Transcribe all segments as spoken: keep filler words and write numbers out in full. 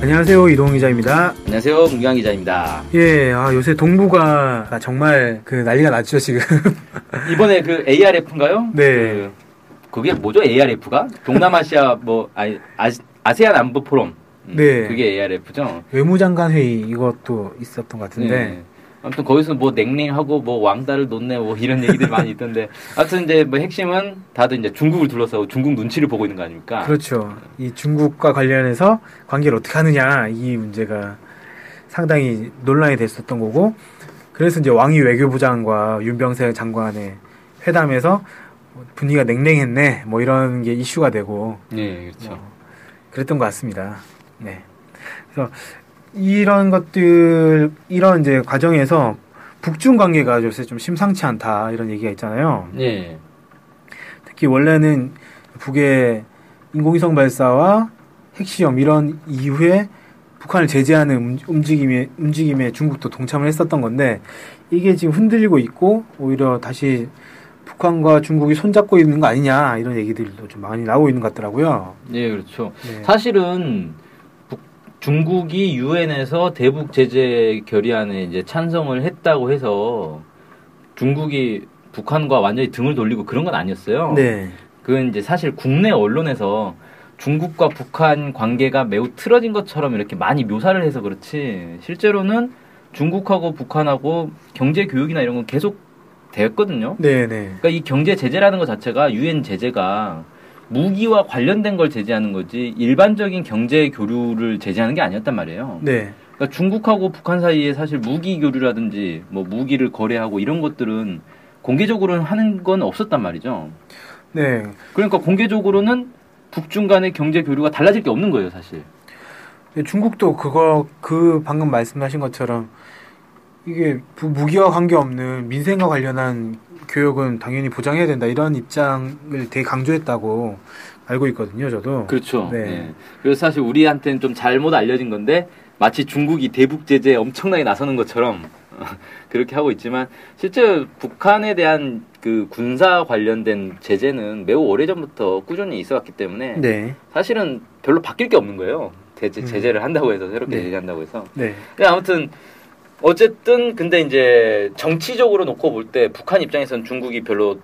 안녕하세요. 이동희 기자입니다. 안녕하세요. 문경환 기자입니다. 예, 아, 요새 동북아 정말 그 난리가 났죠, 지금. 이번에 그 에이알에프인가요? 네. 그, 그게 뭐죠? 에이알에프가? 동남아시아 뭐, 아니, 아시, 아세안 안보 포럼. 음, 네. 그게 에이알에프죠. 외무장관 회의 이것도 있었던 것 같은데. 네. 아무튼 거기서 뭐 냉랭하고 뭐 왕따를 놓네 뭐 이런 얘기들 많이 있던데. 아무튼 이제 뭐 핵심은 다들 이제 중국을 둘러싸고 중국 눈치를 보고 있는 거 아닙니까? 그렇죠. 이 중국과 관련해서 관계를 어떻게 하느냐 이 문제가 상당히 논란이 됐었던 거고. 그래서 이제 왕위 외교부 장관과 윤병세 장관의 회담에서 분위기가 냉랭했네 뭐 이런 게 이슈가 되고. 네, 그렇죠. 뭐 그랬던 것 같습니다. 네. 그래서 이런 것들, 이런 이제 과정에서 북중 관계가 요새 좀 심상치 않다 이런 얘기가 있잖아요. 네. 특히 원래는 북의 인공위성 발사와 핵시험 이런 이후에 북한을 제재하는 움직임에, 움직임에 중국도 동참을 했었던 건데 이게 지금 흔들리고 있고 오히려 다시 북한과 중국이 손잡고 있는 거 아니냐 이런 얘기들도 좀 많이 나오고 있는 것 같더라고요. 네, 그렇죠. 네. 사실은 중국이 유엔에서 대북 제재 결의안에 이제 찬성을 했다고 해서 중국이 북한과 완전히 등을 돌리고 그런 건 아니었어요. 네. 그건 이제 사실 국내 언론에서 중국과 북한 관계가 매우 틀어진 것처럼 이렇게 많이 묘사를 해서 그렇지 실제로는 중국하고 북한하고 경제 교육이나 이런 건 계속 됐거든요. 네, 네. 그러니까 이 경제 제재라는 것 자체가 유엔 제재가 무기와 관련된 걸 제재하는 거지 일반적인 경제 교류를 제재하는 게 아니었단 말이에요. 네. 그러니까 중국하고 북한 사이에 사실 무기 교류라든지 뭐 무기를 거래하고 이런 것들은 공개적으로는 하는 건 없었단 말이죠. 네. 그러니까 공개적으로는 북중 간의 경제 교류가 달라질 게 없는 거예요, 사실. 네, 중국도 그거 그 방금 말씀하신 것처럼 이게 무기와 관계없는 민생과 관련한 교육은 당연히 보장해야 된다 이런 입장을 되게 강조했다고 알고 있거든요, 저도. 그렇죠. 네. 네. 그래서 사실 우리한테는 좀 잘못 알려진 건데 마치 중국이 대북 제재에 엄청나게 나서는 것처럼 그렇게 하고 있지만 실제 북한에 대한 그 군사 관련된 제재는 매우 오래전부터 꾸준히 있어왔기 때문에 네. 사실은 별로 바뀔 게 없는 거예요. 제재, 제재를 한다고 해서 새롭게 네. 제재한다고 해서. 네. 근데 아무튼. 어쨌든 근데 이제 정치적으로 놓고 볼 때 북한 입장에서는 중국이 별로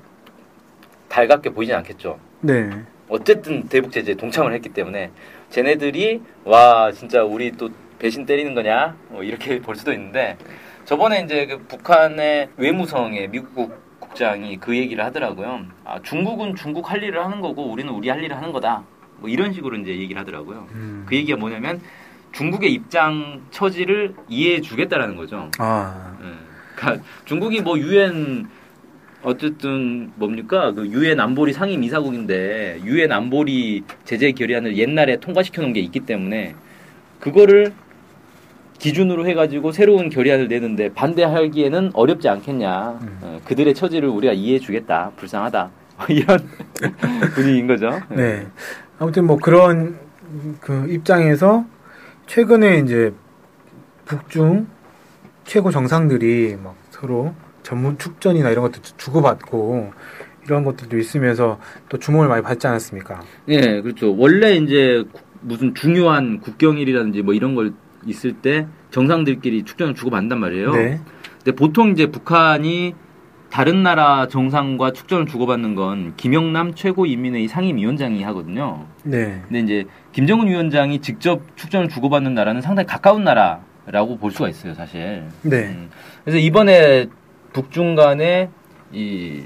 달갑게 보이진 않겠죠. 네. 어쨌든 대북 제재에 동참을 했기 때문에 쟤네들이 와 진짜 우리 또 배신 때리는 거냐 뭐 이렇게 볼 수도 있는데 저번에 이제 그 북한의 외무성의 미국 국장이 그 얘기를 하더라고요. 아 중국은 중국 할 일을 하는 거고 우리는 우리 할 일을 하는 거다. 뭐 이런 식으로 이제 얘기를 하더라고요. 음. 그 얘기가 뭐냐면. 중국의 입장 처지를 이해해 주겠다라는 거죠. 아, 네. 그러니까 중국이 뭐 유엔 어쨌든 뭡니까 그 유엔 안보리 상임이사국인데 유엔 안보리 제재 결의안을 옛날에 통과시켜 놓은 게 있기 때문에 그거를 기준으로 해가지고 새로운 결의안을 내는데 반대하기에는 어렵지 않겠냐. 음. 어, 그들의 처지를 우리가 이해해 주겠다. 불쌍하다. 이런 분위기인 거죠. 네. 아무튼 뭐 그런 그 입장에서. 최근에 이제 북중 최고 정상들이 막 서로 전문 축전이나 이런 것도 주고받고 이런 것들도 있으면서 또 주목을 많이 받지 않았습니까? 네, 그렇죠. 원래 이제 무슨 중요한 국경일이라든지 뭐 이런 걸 있을 때 정상들끼리 축전을 주고받는단 말이에요. 네. 근데 보통 이제 북한이 다른 나라 정상과 축전을 주고받는 건 김영남 최고인민회의 상임위원장이 하거든요. 네. 근데 이제 김정은 위원장이 직접 축전을 주고받는 나라는 상당히 가까운 나라라고 볼 수가 있어요, 사실. 네. 음, 그래서 이번에 북중 간에 이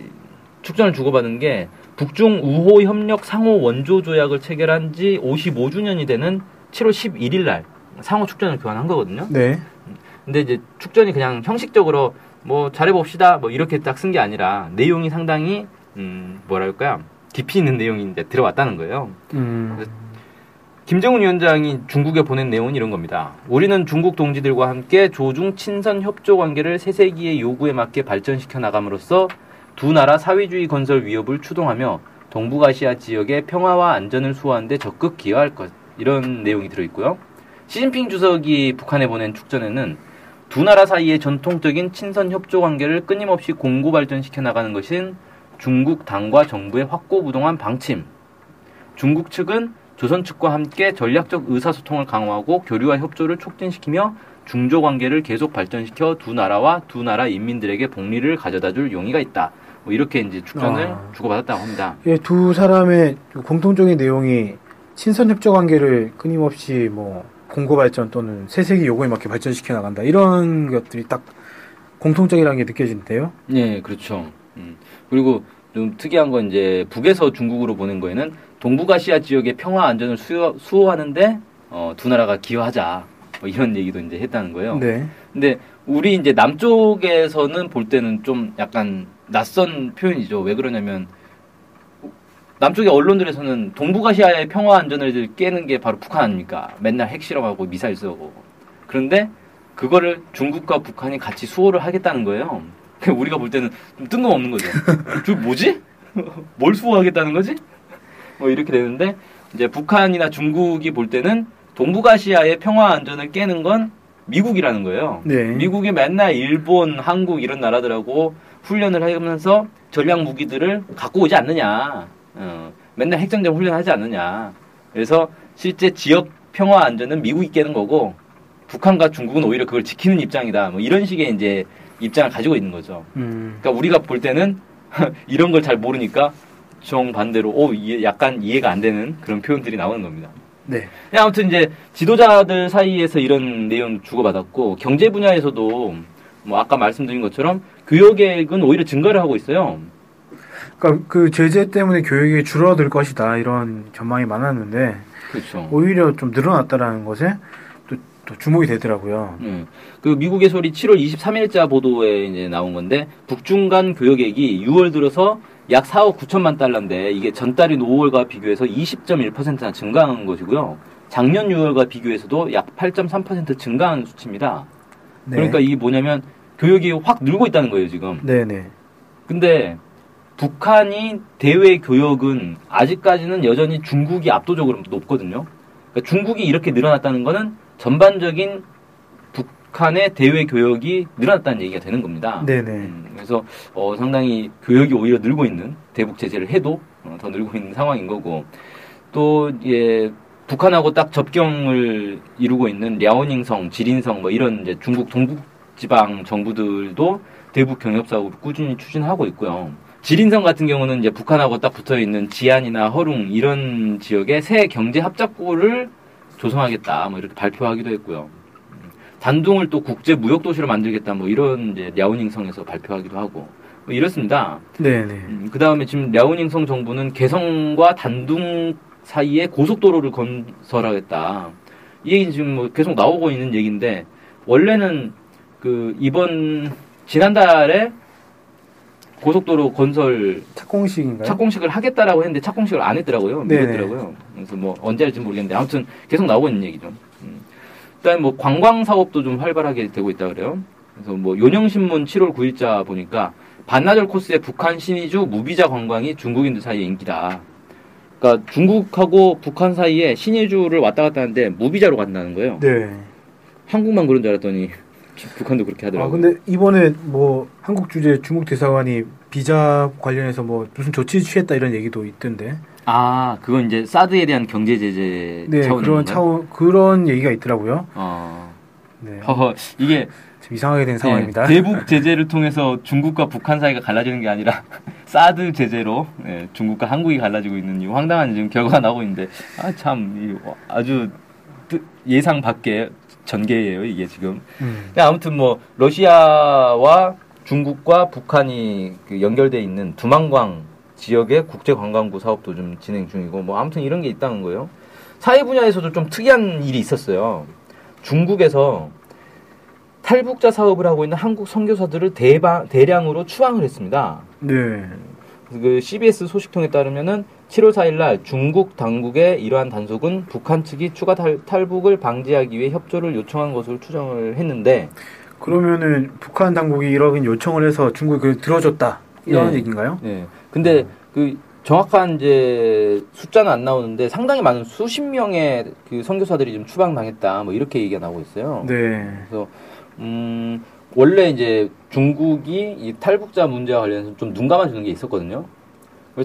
축전을 주고받은 게 북중 우호 협력 상호 원조 조약을 체결한 지 오십오 주년이 되는 칠월 십일일 날 상호 축전을 교환한 거거든요. 네. 근데 이제 축전이 그냥 형식적으로 뭐 잘해봅시다 뭐 이렇게 딱 쓴 게 아니라 내용이 상당히 음 뭐랄까요 깊이 있는 내용인데 들어왔다는 거예요. 음. 김정은 위원장이 중국에 보낸 내용은 이런 겁니다. 우리는 중국 동지들과 함께 조중 친선 협조 관계를 새세기의 요구에 맞게 발전시켜 나감으로써 두 나라 사회주의 건설 위협을 추동하며 동북아시아 지역의 평화와 안전을 수호하는 데 적극 기여할 것, 이런 내용이 들어있고요. 시진핑 주석이 북한에 보낸 축전에는 두 나라 사이의 전통적인 친선 협조 관계를 끊임없이 공고 발전시켜 나가는 것인 중국 당과 정부의 확고부동한 방침, 중국 측은 조선 측과 함께 전략적 의사소통을 강화하고 교류와 협조를 촉진시키며 중조 관계를 계속 발전시켜 두 나라와 두 나라 인민들에게 복리를 가져다줄 용의가 있다. 뭐 이렇게 이제 축전을 아. 주고받았다고 합니다. 예, 두 사람의 공통적인 내용이 친선 협조 관계를 끊임없이 뭐 공고 발전 또는 새세기 요구에 맞게 발전시켜 나간다. 이런 것들이 딱 공통적이라는 게 느껴지는데요. 예, 그렇죠. 음. 그리고 좀 특이한 건 이제 북에서 중국으로 보낸 거에는 동북아시아 지역의 평화 안전을 수요, 수호하는데 어, 두 나라가 기여하자. 뭐 이런 얘기도 이제 했다는 거예요. 네. 근데 우리 이제 남쪽에서는 볼 때는 좀 약간 낯선 표현이죠. 왜 그러냐면 남쪽의 언론들에서는 동북아시아의 평화 안전을 깨는 게 바로 북한 아닙니까? 맨날 핵실험하고 미사일 쏘고. 그런데 그거를 중국과 북한이 같이 수호를 하겠다는 거예요. 우리가 볼 때는 좀 뜬금없는 거죠. 저 뭐지? 뭘 수호하겠다는 거지? 뭐 이렇게 되는데 이제 북한이나 중국이 볼 때는 동북아시아의 평화 안전을 깨는 건 미국이라는 거예요. 네. 미국이 맨날 일본, 한국 이런 나라들하고 훈련을 하면서 전략 무기들을 갖고 오지 않느냐. 어, 맨날 핵전쟁 훈련하지 않느냐. 그래서 실제 지역 평화 안전은 미국이 깨는 거고 북한과 중국은 오히려 그걸 지키는 입장이다. 뭐 이런 식의 이제 입장을 가지고 있는 거죠. 음. 그러니까 우리가 볼 때는 이런 걸 잘 모르니까 정반대로 오, 약간 이해가 안 되는 그런 표현들이 나오는 겁니다. 네. 아무튼 이제 지도자들 사이에서 이런 내용 주고받았고 경제 분야에서도 뭐 아까 말씀드린 것처럼 교역액은 오히려 증가를 하고 있어요. 그러니까 그 제재 때문에 교역이 줄어들 것이다 이런 전망이 많았는데 그렇죠. 오히려 좀 늘어났다라는 것에 또, 또 주목이 되더라고요. 음. 그 미국의 소리 칠월 이십삼일자 보도에 이제 나온 건데 북중 간 교역액이 유월 들어서 약 사억 구천만 달러인데 이게 전달인 오월과 비교해서 이십 점 일 퍼센트나 증가한 것이고요. 작년 유월과 비교해서도 약 팔 점 삼 퍼센트 증가한 수치입니다. 네. 그러니까 이게 뭐냐면 교역이 확 늘고 있다는 거예요, 지금. 네, 네. 근데 북한이 대외 교역은 아직까지는 여전히 중국이 압도적으로 높거든요. 그러니까 중국이 이렇게 늘어났다는 거는 전반적인 북한의 대외 교역이 늘어났다는 얘기가 되는 겁니다. 네네. 음, 그래서 어, 상당히 교역이 오히려 늘고 있는 대북 제재를 해도 어, 더 늘고 있는 상황인 거고 또 예, 북한하고 딱 접경을 이루고 있는 랴오닝성, 지린성 뭐 이런 이제 중국 동북 지방 정부들도 대북 경협 사업을 꾸준히 추진하고 있고요. 지린성 같은 경우는 이제 북한하고 딱 붙어 있는 지안이나 허룽 이런 지역에 새 경제 합작구를 조성하겠다 뭐 이렇게 발표하기도 했고요. 단둥을 또 국제 무역 도시로 만들겠다 뭐 이런 이제 랴오닝성에서 발표하기도 하고 뭐 이렇습니다. 네, 네. 음, 그다음에 지금 랴오닝성 정부는 개성과 단둥 사이에 고속도로를 건설하겠다. 이게 지금 뭐 계속 나오고 있는 얘기인데 원래는 그 이번 지난달에 고속도로 건설 착공식인가요? 착공식을 하겠다라고 했는데 착공식을 안 했더라고요. 네, 했더라고요. 그래서 뭐 언제 할지 모르겠는데 아무튼 계속 나오고 있는 얘기죠. 음. 일단 뭐 관광 사업도 좀 활발하게 되고 있다 그래요. 그래서 뭐 요령신문 칠월 구일자 보니까 반나절 코스의 북한 신의주 무비자 관광이 중국인들 사이에 인기다. 그러니까 중국하고 북한 사이에 신의주를 왔다 갔다 하는데 무비자로 간다는 거예요. 네. 한국만 그런 줄 알았더니 북한도 그렇게 하더라고요. 아 근데 이번에 뭐 한국 주재 중국 대사관이 비자 관련해서 뭐 무슨 조치 취했다 이런 얘기도 있던데. 아, 그건 이제 사드에 대한 경제 제재 네, 차원 그런 차원 그런 얘기가 있더라고요. 어, 네. 허허, 이게 좀 이상하게 된 상황입니다. 네, 대북 제재를 통해서 중국과 북한 사이가 갈라지는 게 아니라 사드 제재로 네, 중국과 한국이 갈라지고 있는 이 황당한 지금 결과가 나오고 있는데 아 참 아주 뜻, 예상 밖의 전개예요 이게 지금. 음. 근데 아무튼 뭐 러시아와 중국과 북한이 그 연결돼 있는 두만강 지역의 국제관광구 사업도 좀 진행 중이고 뭐 아무튼 이런 게 있다는 거예요. 사회 분야에서도 좀 특이한 일이 있었어요. 중국에서 탈북자 사업을 하고 있는 한국 선교사들을 대방, 대량으로 추방을 했습니다. 네. 그 씨비에스 소식통에 따르면은 칠월 사일날 중국 당국의 이러한 단속은 북한 측이 추가 탈, 탈북을 방지하기 위해 협조를 요청한 것으로 추정을 했는데 그러면은 북한 당국이 이런 요청을 해서 중국이 그걸 들어줬다. 이런 예. 얘기인가요? 예. 근데 음. 그 정확한 이제 숫자는 안 나오는데 상당히 많은 수십 명의 그 선교사들이 지금 추방당했다. 뭐 이렇게 얘기가 나오고 있어요. 네. 그래서 음 원래 이제 중국이 이 탈북자 문제와 관련해서 좀 눈 감아주는 게 있었거든요.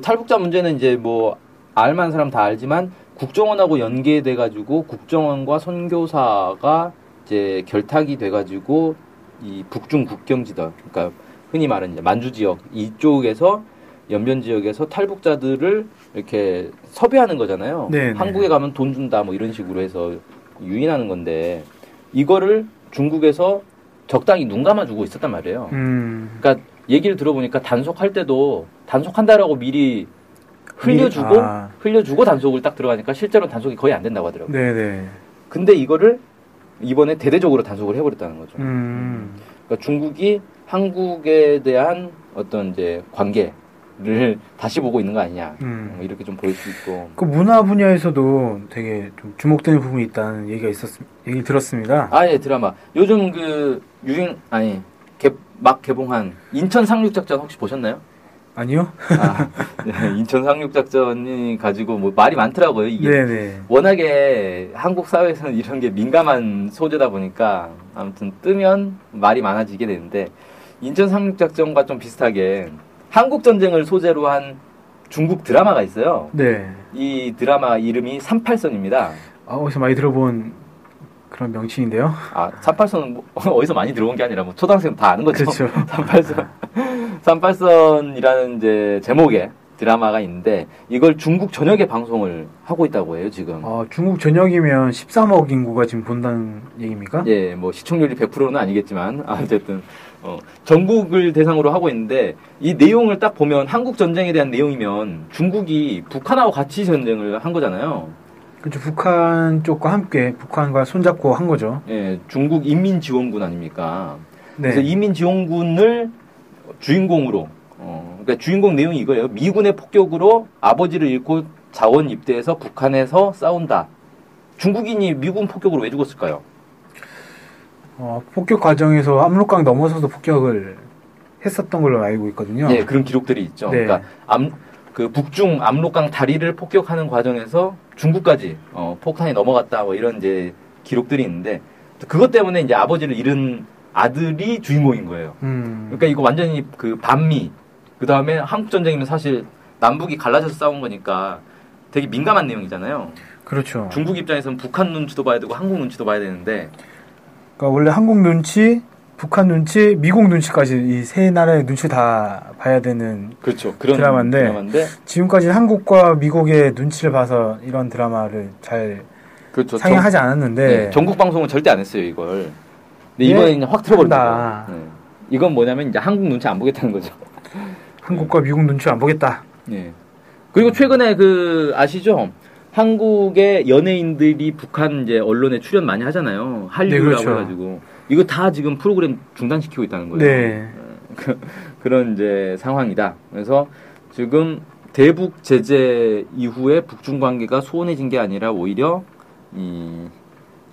탈북자 문제는 이제 뭐 알만한 사람 다 알지만 국정원하고 연계돼 가지고 국정원과 선교사가 이제 결탁이 돼 가지고 이 북중 국경지대, 그러니까 흔히 말하는 이제 만주 지역 이쪽에서 연변 지역에서 탈북자들을 이렇게 섭외하는 거잖아요. 네네. 한국에 가면 돈 준다 뭐 이런 식으로 해서 유인하는 건데 이거를 중국에서 적당히 눈 감아주고 있었단 말이에요. 음. 그러니까 얘기를 들어보니까 단속할 때도 단속한다라고 미리 흘려주고 미, 아. 흘려주고 단속을 딱 들어가니까 실제로 단속이 거의 안 된다고 하더라고요. 네네. 근데 이거를 이번에 대대적으로 단속을 해버렸다는 거죠. 음. 그러니까 중국이 한국에 대한 어떤 이제 관계 를 다시 보고 있는 거 아니냐. 음. 이렇게 좀 보일 수 있고. 그 문화 분야에서도 되게 좀 주목되는 부분이 있다는 얘기가 있었 얘기 들었습니다. 아, 예, 드라마. 요즘 그 유행 아니, 개, 막 개봉한 인천상륙작전 혹시 보셨나요? 아니요. 아, 인천상륙작전이 가지고 뭐 말이 많더라고요. 이게 네네. 워낙에 한국 사회에서는 이런 게 민감한 소재다 보니까 아무튼 뜨면 말이 많아지게 되는데 인천상륙작전과 좀 비슷하게 한국 전쟁을 소재로 한 중국 드라마가 있어요. 네. 이 드라마 이름이 삼팔선입니다. 아, 어디서 많이 들어본 그런 명칭인데요. 아, 삼팔선은 뭐, 어디서 많이 들어본 게 아니라 뭐 초등학생 다 아는 거죠. 그렇죠. 삼팔선. 삼팔선이라는 이제 제목의 드라마가 있는데 이걸 중국 전역에 방송을 하고 있다고 해요, 지금. 아, 중국 전역이면 십삼억 인구가 지금 본다는 얘기입니까? 예, 뭐 시청률이 백 퍼센트는 아니겠지만 아, 어쨌든 어, 전국을 대상으로 하고 있는데 이 내용을 딱 보면 한국 전쟁에 대한 내용이면 중국이 북한하고 같이 전쟁을 한 거잖아요. 그렇죠. 북한 쪽과 함께 북한과 손잡고 한 거죠. 예, 중국 인민지원군 아닙니까? 네. 그래서 인민지원군을 주인공으로 어, 그러니까 주인공 내용이 이거예요. 미군의 폭격으로 아버지를 잃고 자원 입대해서 북한에서 싸운다. 중국인이 미군 폭격으로 왜 죽었을까요? 어, 폭격 과정에서 압록강 넘어서서 폭격을 했었던 걸로 알고 있거든요. 네, 그런 기록들이 있죠. 네. 그러니까 암, 그 북중 압록강 다리를 폭격하는 과정에서 중국까지 어, 폭탄이 넘어갔다 뭐 이런 이제 기록들이 있는데 그것 때문에 이제 아버지를 잃은 아들이 주인공인 거예요. 음. 그러니까 이거 완전히 그 반미 그 다음에 한국 전쟁이면 사실 남북이 갈라져서 싸운 거니까 되게 민감한 내용이잖아요. 그렇죠. 중국 입장에서는 북한 눈치도 봐야 되고 한국 눈치도 봐야 되는데. 그러니까 원래 한국 눈치, 북한 눈치, 미국 눈치까지 이 세 나라의 눈치 다 봐야 되는 그렇죠. 그런 드라마인데, 드라마인데 지금까지 한국과 미국의 눈치를 봐서 이런 드라마를 잘 그렇죠. 상영하지 않았는데 네, 전국 방송은 절대 안 했어요 이걸. 근데 이번에는 네, 확 틀어버린다. 네. 이건 뭐냐면 이제 한국 눈치 안 보겠다는 거죠. 한국과 미국 눈치 안 보겠다. 네. 그리고 최근에 그 아시죠? 한국의 연예인들이 북한 이제 언론에 출연 많이 하잖아요. 한류라고 네, 그렇죠. 해가지고 이거 다 지금 프로그램 중단시키고 있다는 거예요. 네. 그런 이제 상황이다. 그래서 지금 대북 제재 이후에 북중 관계가 소원해진 게 아니라 오히려 이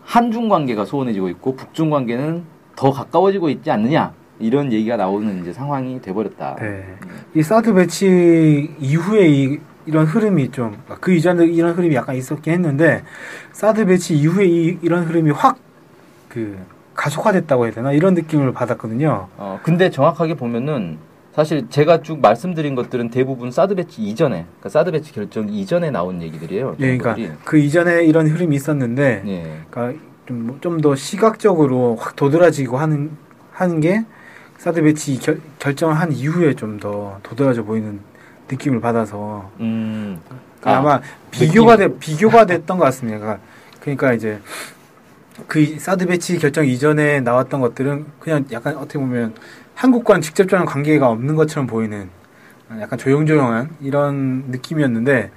한중 관계가 소원해지고 있고 북중 관계는 더 가까워지고 있지 않느냐 이런 얘기가 나오는 이제 상황이 돼버렸다. 네. 이 사드 배치 이후에 이 이런 흐름이 좀, 그 이전에 이런 흐름이 약간 있었긴 했는데, 사드 배치 이후에 이, 이런 흐름이 확, 그, 가속화됐다고 해야 되나? 이런 느낌을 받았거든요. 어, 근데 정확하게 보면은, 사실 제가 쭉 말씀드린 것들은 대부분 사드 배치 이전에, 그러니까 사드 배치 결정 이전에 나온 얘기들이에요. 예, 그러니까 것들이. 그 이전에 이런 흐름이 있었는데, 예. 그러니까 좀, 좀 더 시각적으로 확 도드라지고 하는, 하는 게, 사드 배치 결, 결정을 한 이후에 좀 더 도드라져 보이는 느낌을 받아서 음, 그러니까 아마 아, 비교가 되, 비교가 됐던 것 같습니다. 그러니까, 그러니까 이제 그 사드 배치 결정 이전에 나왔던 것들은 그냥 약간 어떻게 보면 한국과는 직접적인 관계가 없는 것처럼 보이는 약간 조용조용한 이런 느낌이었는데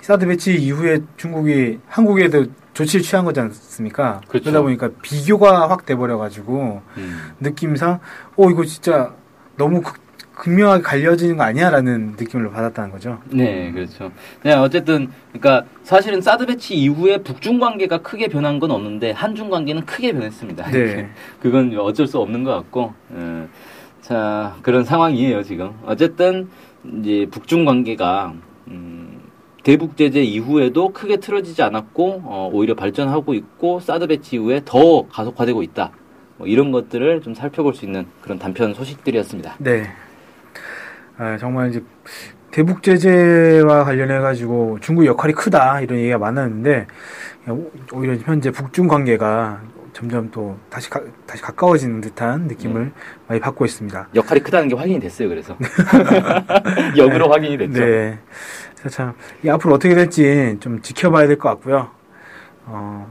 사드 배치 이후에 중국이 한국에도 조치를 취한 거지 않습니까? 그렇죠. 그러다 보니까 비교가 확 돼버려가지고 음. 느낌상 오 이거 진짜 너무 극 극명하게 갈려지는 거 아니야라는 느낌을 받았다는 거죠. 네, 그렇죠. 네, 어쨌든 그러니까 사실은 사드 배치 이후에 북중 관계가 크게 변한 건 없는데 한중 관계는 크게 변했습니다. 네, 그건 어쩔 수 없는 것 같고 에, 자, 그런 상황이에요, 지금. 어쨌든, 이제, 북중 관계가, 음, 대북 제재 이후에도 크게 틀어지지 않았고, 어, 오히려 발전하고 있고, 사드 배치 이후에 더 가속화되고 있다. 뭐, 이런 것들을 좀 살펴볼 수 있는 그런 단편 소식들이었습니다. 네. 아, 정말 이제, 대북 제재와 관련해가지고 중국 역할이 크다, 이런 얘기가 많았는데, 오히려 현재 북중 관계가 점점 또 다시 가, 다시 가까워지는 듯한 느낌을 음. 많이 받고 있습니다. 역할이 크다는 게 확인이 됐어요. 그래서 역으로 네. 확인이 됐죠. 네. 참 이 앞으로 어떻게 될지 좀 지켜봐야 될 것 같고요. 어,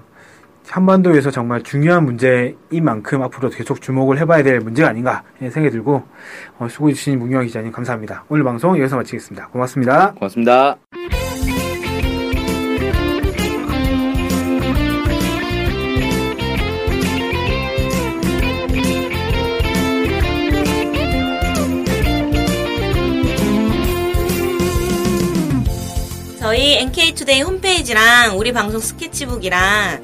한반도에서 정말 중요한 문제인 만큼 앞으로 계속 주목을 해봐야 될 문제가 아닌가 생각이 들고 어, 수고해주신 문경환 기자님 감사합니다. 오늘 방송 여기서 마치겠습니다. 고맙습니다. 고맙습니다. 저희 엔케이투데이 홈페이지랑 우리 방송 스케치북이랑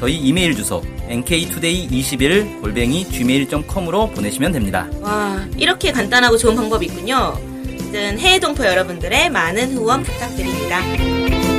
저희 이메일 주소 엔케이투데이 이십일 골뱅이 지메일 닷컴으로 보내시면 됩니다. 와, 이렇게 간단하고 좋은 방법이 있군요. 해외 동포 여러분들의 많은 후원 부탁드립니다.